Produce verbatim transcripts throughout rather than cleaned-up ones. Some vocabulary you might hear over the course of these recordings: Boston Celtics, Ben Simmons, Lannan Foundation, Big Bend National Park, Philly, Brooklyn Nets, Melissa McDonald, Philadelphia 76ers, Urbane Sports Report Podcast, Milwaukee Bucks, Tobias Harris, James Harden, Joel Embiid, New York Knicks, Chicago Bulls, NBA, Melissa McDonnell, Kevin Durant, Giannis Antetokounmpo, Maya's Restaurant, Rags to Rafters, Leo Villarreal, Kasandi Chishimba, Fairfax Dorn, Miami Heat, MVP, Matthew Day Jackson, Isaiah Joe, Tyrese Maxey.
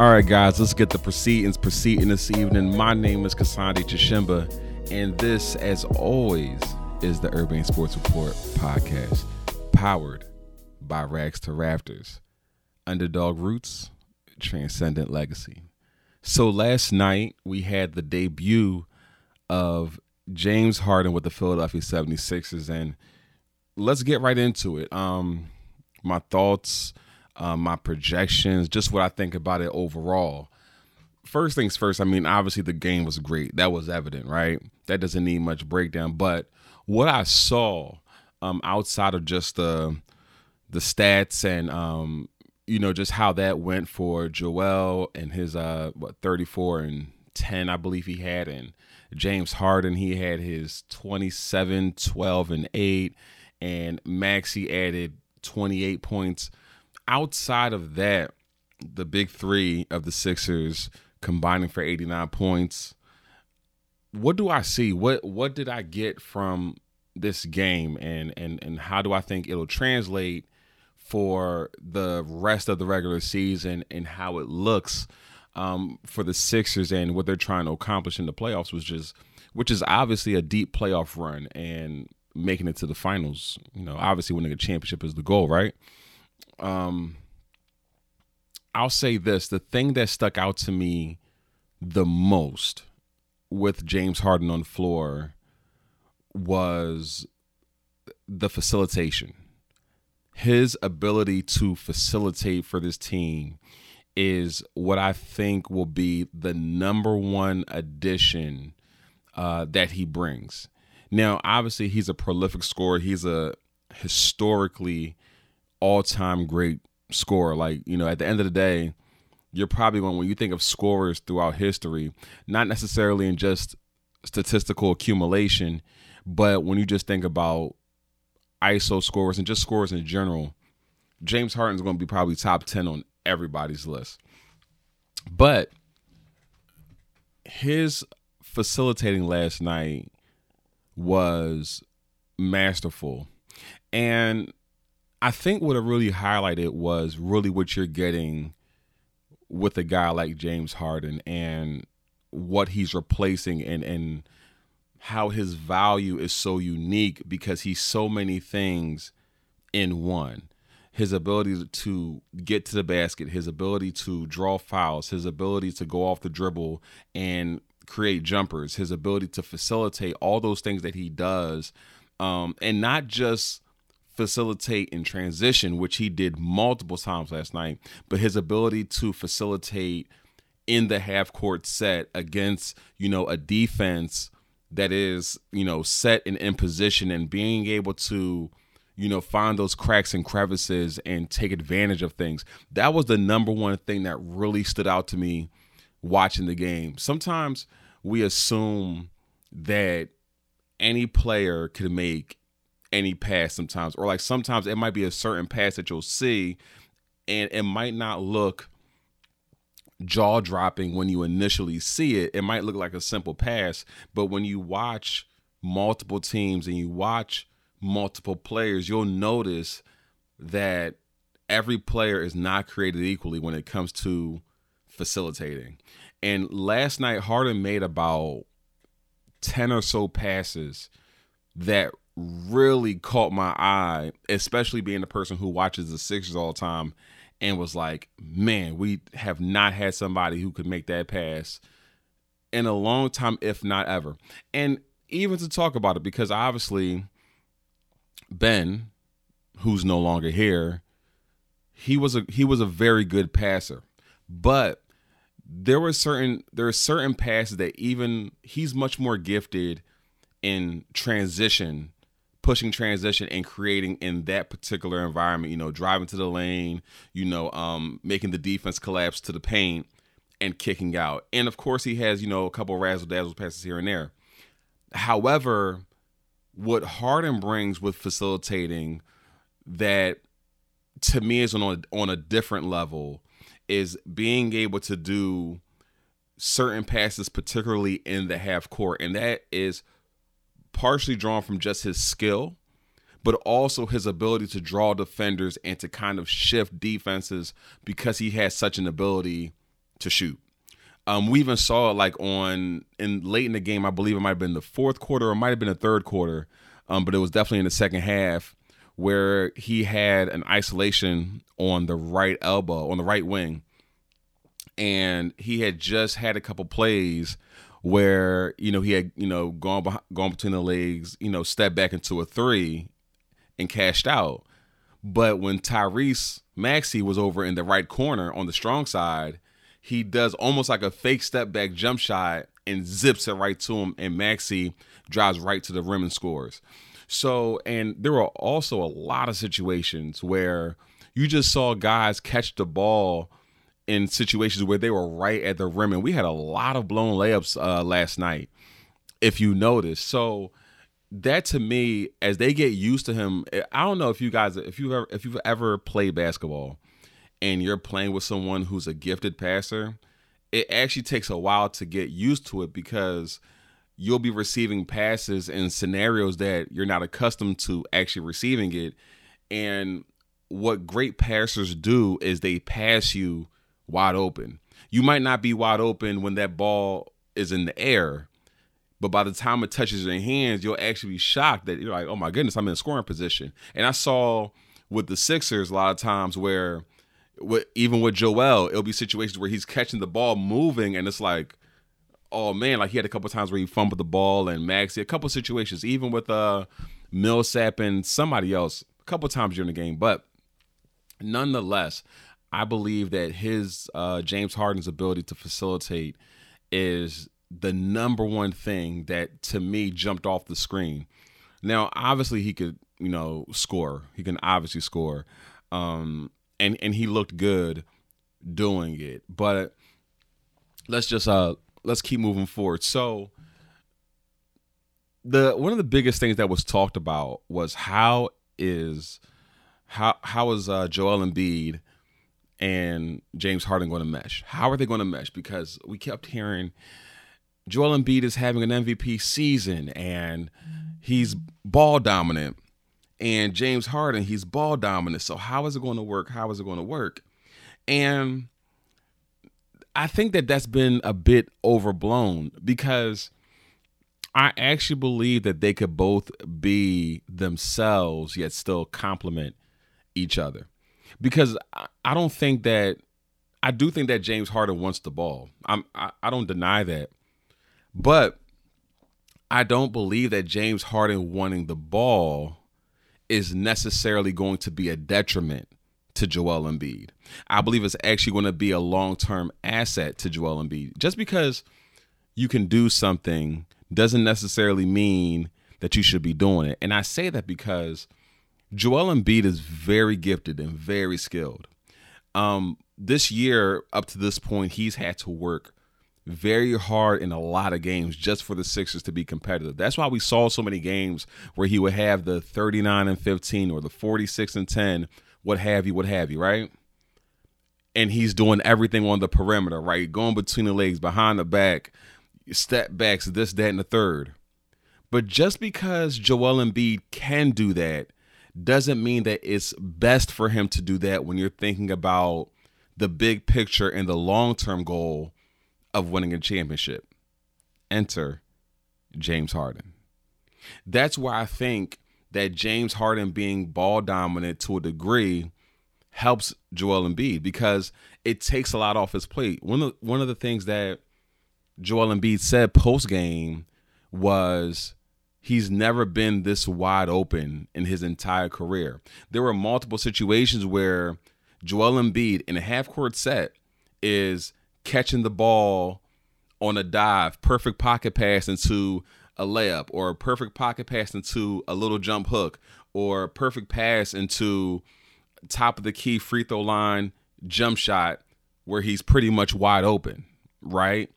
All right, guys, let's get the proceedings proceeding this evening. My name is Kasandi Chishimba, and this, as always, is the Urbane Sports Report Podcast, powered by Rags to Rafters. Underdog roots, transcendent legacy. So last night, we had the debut of James Harden with the Philadelphia seventy-sixers, and let's get right into it. Um, my thoughts... Uh, my projections, just what I think about it overall. First things first, I mean, obviously the game was great. That was evident, right? That doesn't need much breakdown. But what I saw um, outside of just the the stats and, um, you know, just how that went for Joel and his uh, what thirty-four and ten, I believe he had, and James Harden, he had his twenty-seven, twelve, and eight, and Maxey added twenty-eight points. Outside of that, the big three of the Sixers combining for eighty-nine points. What do I see? What what did I get from this game, and and and how do I think it'll translate for the rest of the regular season and how it looks um, for the Sixers and what they're trying to accomplish in the playoffs, which is which is obviously a deep playoff run and making it to the finals. You know, obviously winning a championship is the goal, right? Um, I'll say this, the thing that stuck out to me the most with James Harden on the floor was the facilitation. His ability to facilitate for this team is what I think will be the number one addition uh, that he brings. Now, obviously, he's a prolific scorer. He's a historically all-time great scorer. Like, you know, at the end of the day, you're probably going, when you think of scorers throughout history, not necessarily in just statistical accumulation, but when you just think about I S O scorers and just scorers in general, James Harden's going to be probably top ten on everybody's list. But his facilitating last night was masterful. And I think what it really highlighted was really what you're getting with a guy like James Harden and what he's replacing, and, and how his value is so unique because he's so many things in one. His ability to get to the basket, his ability to draw fouls, his ability to go off the dribble and create jumpers, his ability to facilitate, all those things that he does, um, and not just facilitate in transition, which he did multiple times last night, but his ability to facilitate in the half court set against, you know, a defense that is, you know, set and in position, and being able to, you know, find those cracks and crevices and take advantage of things. That was the number one thing that really stood out to me watching the game. Sometimes we assume that any player could make any pass sometimes, or like sometimes it might be a certain pass that you'll see and it might not look jaw-dropping when you initially see it. It might look like a simple pass, but when you watch multiple teams and you watch multiple players, you'll notice that every player is not created equally when it comes to facilitating. And last night, Harden made about ten or so passes that really caught my eye, especially being the person who watches the Sixers all the time, and was like, man, we have not had somebody who could make that pass in a long time, if not ever. And even to talk about it, because obviously Ben, who's no longer here, he was a he was a very good passer, but there were certain there are certain passes that even he's much more gifted in transition, pushing transition and creating in that particular environment, you know, driving to the lane, you know, um, making the defense collapse to the paint and kicking out. And of course he has, you know, a couple of razzle dazzle passes here and there. However, what Harden brings with facilitating that to me is on a, on a different level is being able to do certain passes, particularly in the half court. And that is partially drawn from just his skill, but also his ability to draw defenders and to kind of shift defenses because he has such an ability to shoot. Um, we even saw it like on in late in the game. I believe it might have been the fourth quarter or it might have been the third quarter, um, but it was definitely in the second half where he had an isolation on the right elbow, on the right wing. And he had just had a couple plays where, you know, he had, you know, gone behind, gone between the legs, you know, stepped back into a three and cashed out. But when Tyrese Maxey was over in the right corner on the strong side, he does almost like a fake step back jump shot and zips it right to him. And Maxey drives right to the rim and scores. So, and there were also a lot of situations where you just saw guys catch the ball in situations where they were right at the rim. And we had a lot of blown layups uh, last night, if you notice. So that to me, as they get used to him, I don't know if you guys, if you've ever, if you've ever played basketball and you're playing with someone who's a gifted passer, it actually takes a while to get used to it because you'll be receiving passes in scenarios that you're not accustomed to actually receiving it. And what great passers do is they pass you wide open. You might not be wide open when that ball is in the air, but by the time it touches your hands, you'll actually be shocked that you're like, oh my goodness, I'm in a scoring position. And I saw with the Sixers a lot of times where with, even with Joel, it'll be situations where he's catching the ball moving and it's like, oh man, like he had a couple of times where he fumbled the ball, and Maxey, a couple of situations, even with uh, Millsap and somebody else, a couple of times during the game. But nonetheless, I believe that his uh, James Harden's ability to facilitate is the number one thing that to me jumped off the screen. Now, obviously, he could, you know, score. He can obviously score, um, and and he looked good doing it. But let's just uh, let's keep moving forward. So the one of the biggest things that was talked about was how is how how is uh, Joel Embiid and James Harden going to mesh? How are they going to mesh? Because we kept hearing Joel Embiid is having an M V P season and he's ball dominant, and James Harden, he's ball dominant. So how is it going to work? How is it going to work? And I think that that's been a bit overblown because I actually believe that they could both be themselves yet still complement each other. Because I don't think that – I do think that James Harden wants the ball. I'm, I, I don't deny that. But I don't believe that James Harden wanting the ball is necessarily going to be a detriment to Joel Embiid. I believe it's actually going to be a long-term asset to Joel Embiid. Just because you can do something doesn't necessarily mean that you should be doing it. And I say that because – Joel Embiid is very gifted and very skilled. Um, this year, up to this point, he's had to work very hard in a lot of games just for the Sixers to be competitive. That's why we saw so many games where he would have the thirty-nine and fifteen or the forty-six and ten, what have you, what have you, right? And he's doing everything on the perimeter, right? Going between the legs, behind the back, step backs, this, that, and the third. But just because Joel Embiid can do that doesn't mean that it's best for him to do that when you're thinking about the big picture and the long-term goal of winning a championship. Enter James Harden. That's why I think that James Harden being ball dominant to a degree helps Joel Embiid because it takes a lot off his plate. One of, one of the things that Joel Embiid said post-game was, he's never been this wide open in his entire career. There were multiple situations where Joel Embiid in a half-court set is catching the ball on a dive, perfect pocket pass into a layup, or a perfect pocket pass into a little jump hook, or a perfect pass into top of the key free throw line jump shot where he's pretty much wide open, right?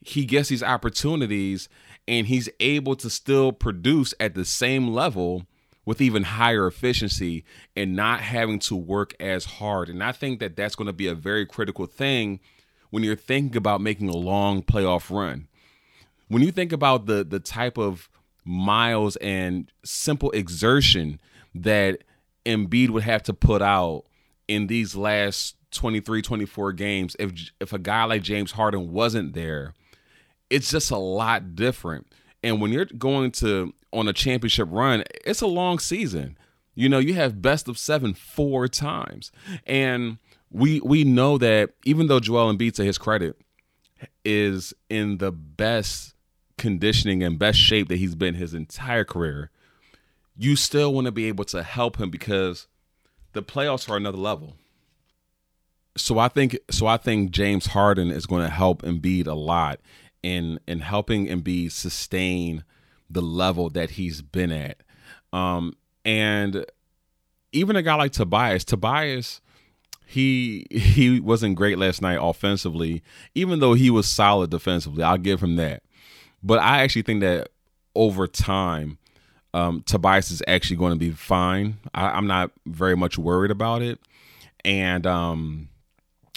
He gets these opportunities and he's able to still produce at the same level with even higher efficiency and not having to work as hard. And I think that that's going to be a very critical thing when you're thinking about making a long playoff run. When you think about the the type of miles and simple exertion that Embiid would have to put out in these last twenty-three, twenty-four games, if if a guy like James Harden wasn't there, it's just a lot different. And when you're going to on a championship run, it's a long season. You know, you have best of seven four times. And we we know that even though Joel Embiid, to his credit, is in the best conditioning and best shape that he's been his entire career, you still want to be able to help him because the playoffs are another level. So I think so I think James Harden is going to help Embiid a lot in in helping Embiid sustain the level that he's been at. Um, and even a guy like Tobias, Tobias, he he wasn't great last night offensively, even though he was solid defensively. I'll give him that. But I actually think that over time, um, Tobias is actually going to be fine. I, I'm not very much worried about it. And um,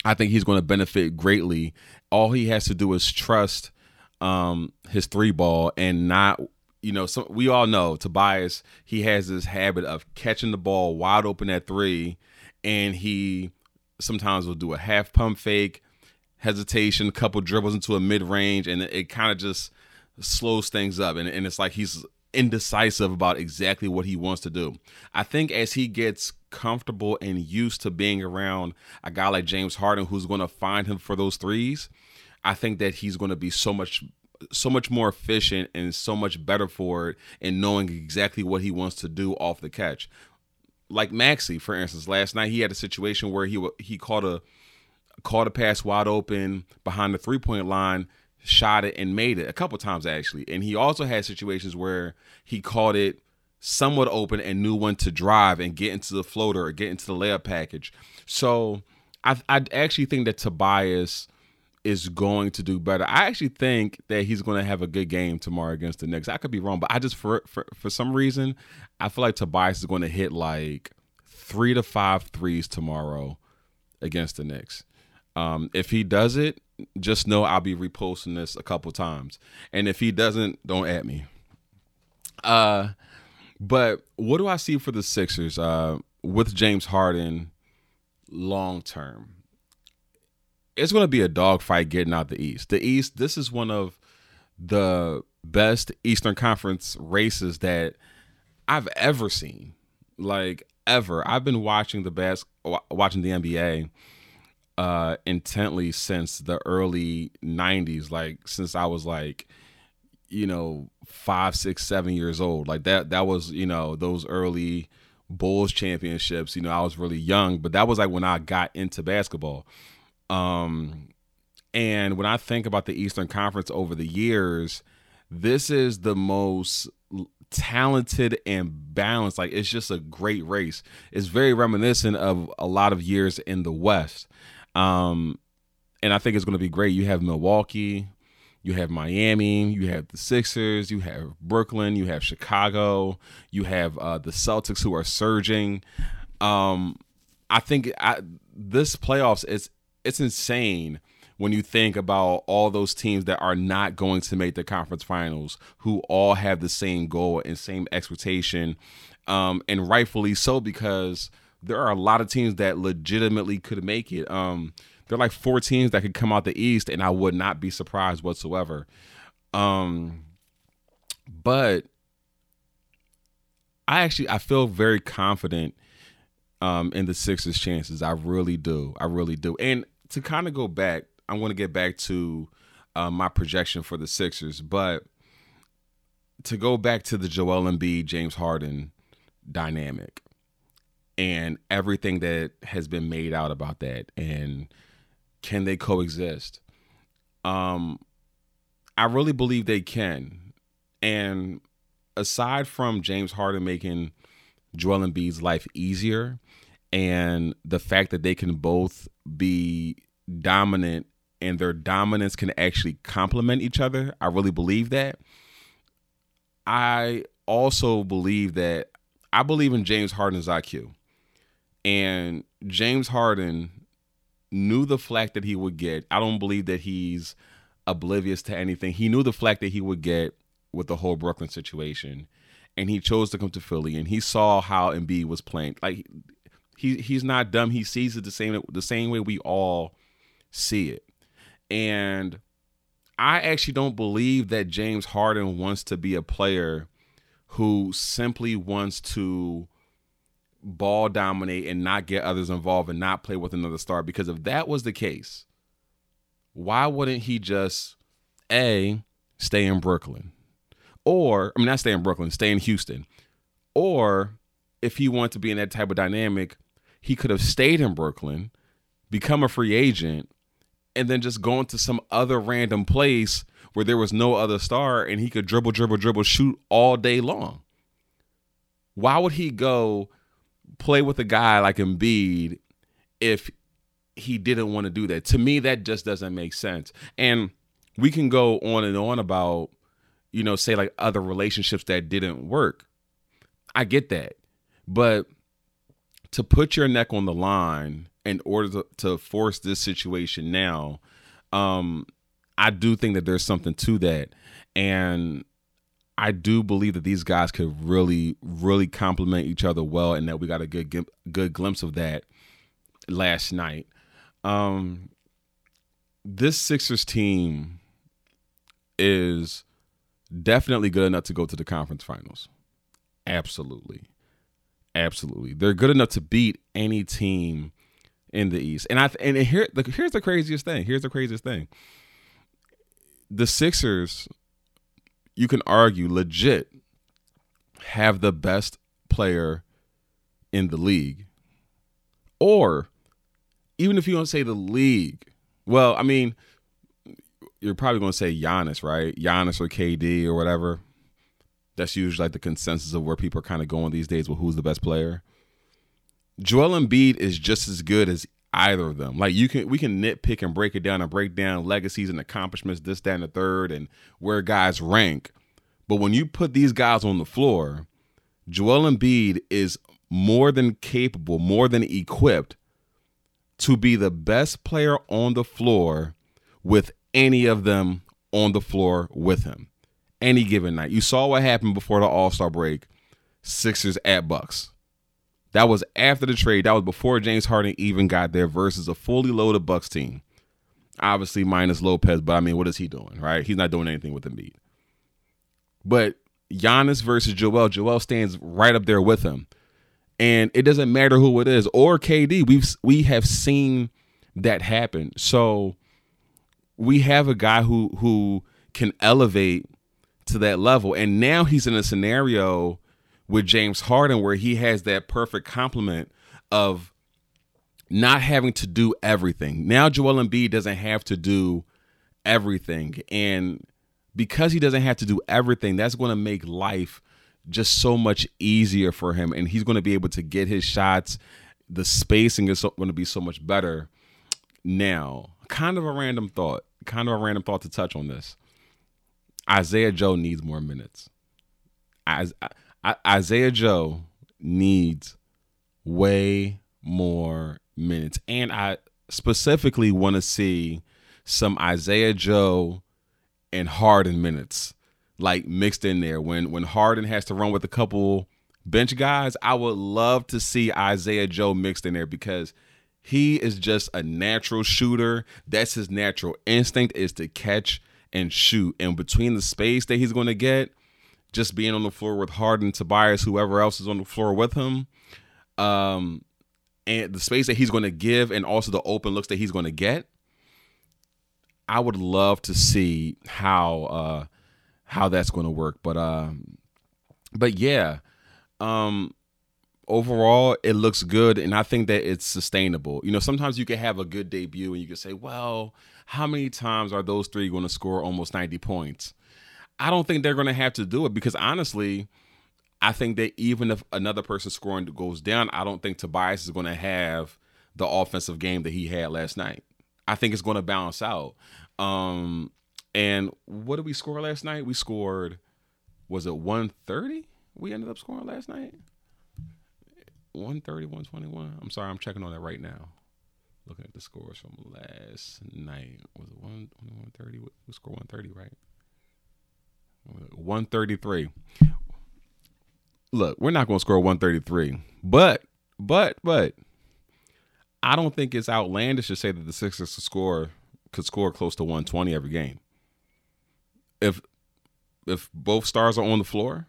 I think he's going to benefit greatly. All he has to do is trust um, his three ball and not, you know, so we all know Tobias, he has this habit of catching the ball wide open at three, and he sometimes will do a half pump fake, hesitation, couple dribbles into a mid-range, and it, it kind of just slows things up. And, and it's like he's indecisive about exactly what he wants to do. I think as he gets comfortable and used to being around a guy like James Harden, who's going to find him for those threes, I think that he's going to be so much, so much more efficient and so much better for it and knowing exactly what he wants to do off the catch. Like Maxey, for instance, last night he had a situation where he he caught a caught a pass wide open behind the three point line, shot it and made it a couple times actually. And he also had situations where he caught it somewhat open and knew when to drive and get into the floater or get into the layup package. So I, I actually think that Tobias is going to do better. I actually think that he's going to have a good game tomorrow against the Knicks. I could be wrong, but I just, for for, for some reason, I feel like Tobias is going to hit like three to five threes tomorrow against the Knicks. Um, if he does it, just know I'll be reposting this a couple times. And if he doesn't, don't at me. Uh, but what do I see for the Sixers uh, with James Harden long term? It's going to be a dogfight getting out the East. The East, this is one of the best Eastern Conference races that I've ever seen, like ever. I've been watching the bas- watching the N B A uh, intently since the early nineties, like since I was like, you know, five, six, seven years old. Like that, that was, you know, those early Bulls championships. You know, I was really young, but that was like when I got into basketball. Um, and when I think about the Eastern Conference over the years, this is the most talented and balanced. Like, it's just a great race. It's very reminiscent of a lot of years in the West. Um, and I think it's going to be great. You have Milwaukee, you have Miami, you have the Sixers, you have Brooklyn, you have Chicago, you have uh, the Celtics who are surging. Um, I think I, this playoffs is It's insane when you think about all those teams that are not going to make the conference finals, who all have the same goal and same expectation, um, and rightfully so, because there are a lot of teams that legitimately could make it. Um, there are like four teams that could come out the East, and I would not be surprised whatsoever. Um, but I actually I feel very confident um, in the Sixers' chances. I really do. I really do. And to kind of go back, I'm going to get back to uh, my projection for the Sixers, but to go back to the Joel Embiid, James Harden dynamic and everything that has been made out about that and can they coexist? Um, I really believe they can. And aside from James Harden making Joel Embiid's life easier, and the fact that they can both be dominant and their dominance can actually complement each other, I really believe that. I also believe that I believe in James Harden's I Q. And James Harden knew the flack that he would get. I don't believe that he's oblivious to anything. He knew the flack that he would get with the whole Brooklyn situation. And he chose to come to Philly, and he saw how Embiid was playing. Like, He he's not dumb. He sees it the same the same way we all see it. And I actually don't believe that James Harden wants to be a player who simply wants to ball dominate and not get others involved and not play with another star. Because if that was the case, why wouldn't he just, A, stay in Brooklyn? Or, I mean, not stay in Brooklyn, stay in Houston. Or if he wanted to be in that type of dynamic, he could have stayed in Brooklyn, become a free agent, and then just going to some other random place where there was no other star and he could dribble, dribble, dribble, shoot all day long. Why would he go play with a guy like Embiid if he didn't want to do that? To me, that just doesn't make sense. And we can go on and on about, you know, say like other relationships that didn't work. I get that. But to put your neck on the line in order to, to force this situation now, um, I do think that there's something to that. And I do believe that these guys could really, really complement each other well, and that we got a good good glimpse of that last night. Um, this Sixers team is definitely good enough to go to the conference finals. Absolutely. Absolutely. They're good enough to beat any team in the East. And I and here the, here's the craziest thing. Here's the craziest thing. The Sixers, you can argue, legit have the best player in the league. Or even if you don't say the league, well, I mean, you're probably going to say Giannis, right? Giannis or K D or whatever. That's usually like the consensus of where people are kind of going these days with who's the best player. Joel Embiid is just as good as either of them. Like you can, we can nitpick and break it down and break down legacies and accomplishments, this, that, and the third, and where guys rank. But when you put these guys on the floor, Joel Embiid is more than capable, more than equipped to be the best player on the floor with any of them on the floor with him. Any given night. You saw what happened before the All-Star break. Sixers at Bucks. That was after the trade. That was before James Harden even got there versus a fully loaded Bucks team. Obviously minus Lopez, but I mean, what is he doing, right? He's not doing anything with Embiid. But Giannis versus Joel. Joel stands right up there with him. And it doesn't matter who it is or K D. We've, we have seen that happen. So we have a guy who who can elevate to that level. And now he's in a scenario with James Harden where he has that perfect complement of not having to do everything. Now Joel Embiid doesn't have to do everything. And because he doesn't have to do everything, that's going to make life just so much easier for him. And he's going to be able to get his shots. The spacing is going to be so much better. Now, kind of a random thought, kind of a random thought to touch on this. Isaiah Joe needs more minutes. I, I, Isaiah Joe needs way more minutes. And I specifically want to see some Isaiah Joe and Harden minutes like mixed in there. When when Harden has to run with a couple bench guys, I would love to see Isaiah Joe mixed in there because he is just a natural shooter. That's his natural instinct is to catch and shoot. And between the space that he's going to get, just being on the floor with Harden, Tobias, whoever else is on the floor with him, um, and the space that he's going to give and also the open looks that he's going to get, I would love to see how uh, how that's going to work. But, uh, but yeah, um, overall, it looks good, and I think that it's sustainable. You know, sometimes you can have a good debut and you can say, well, how many times are those three going to score almost ninety points? I don't think they're going to have to do it because, honestly, I think that even if another person scoring goes down, I don't think Tobias is going to have the offensive game that he had last night. I think it's going to balance out. Um, and what did we score last night? We scored, was it one thirty we ended up scoring last night? one thirty, one twenty-one. I'm sorry, I'm checking on that right now. Looking at the scores from last night. Was it one thirty? We scored one thirty, right? one thirty-three. Look, we're not going to score one thirty-three. But, but, but, I don't think it's outlandish to say that the Sixers could score could score close to one twenty every game. If if both stars are on the floor,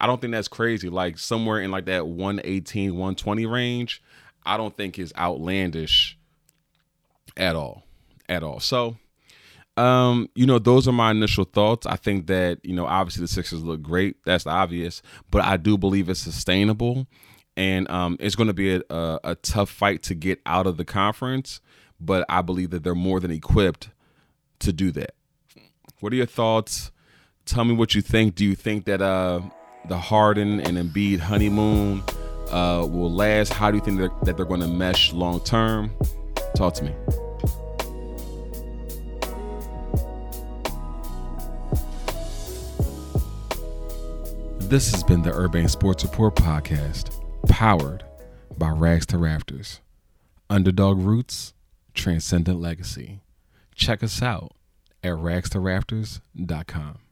I don't think that's crazy. Like somewhere in like that one eighteen, one twenty range, I don't think is outlandish at all, at all. So, um, you know, those are my initial thoughts. I think that, you know, obviously the Sixers look great. That's obvious, but I do believe it's sustainable. And um, it's going to be a, a, a tough fight to get out of the conference, but I believe that they're more than equipped to do that. What are your thoughts? Tell me what you think. Do you think that uh, the Harden and Embiid honeymoon uh, will last? How do you think they're, that they're going to mesh long term? Talk to me. This has been the Urbane Sports Report Podcast, powered by Rags to Rafters. Underdog roots, transcendent legacy. Check us out at rags to rafters dot com.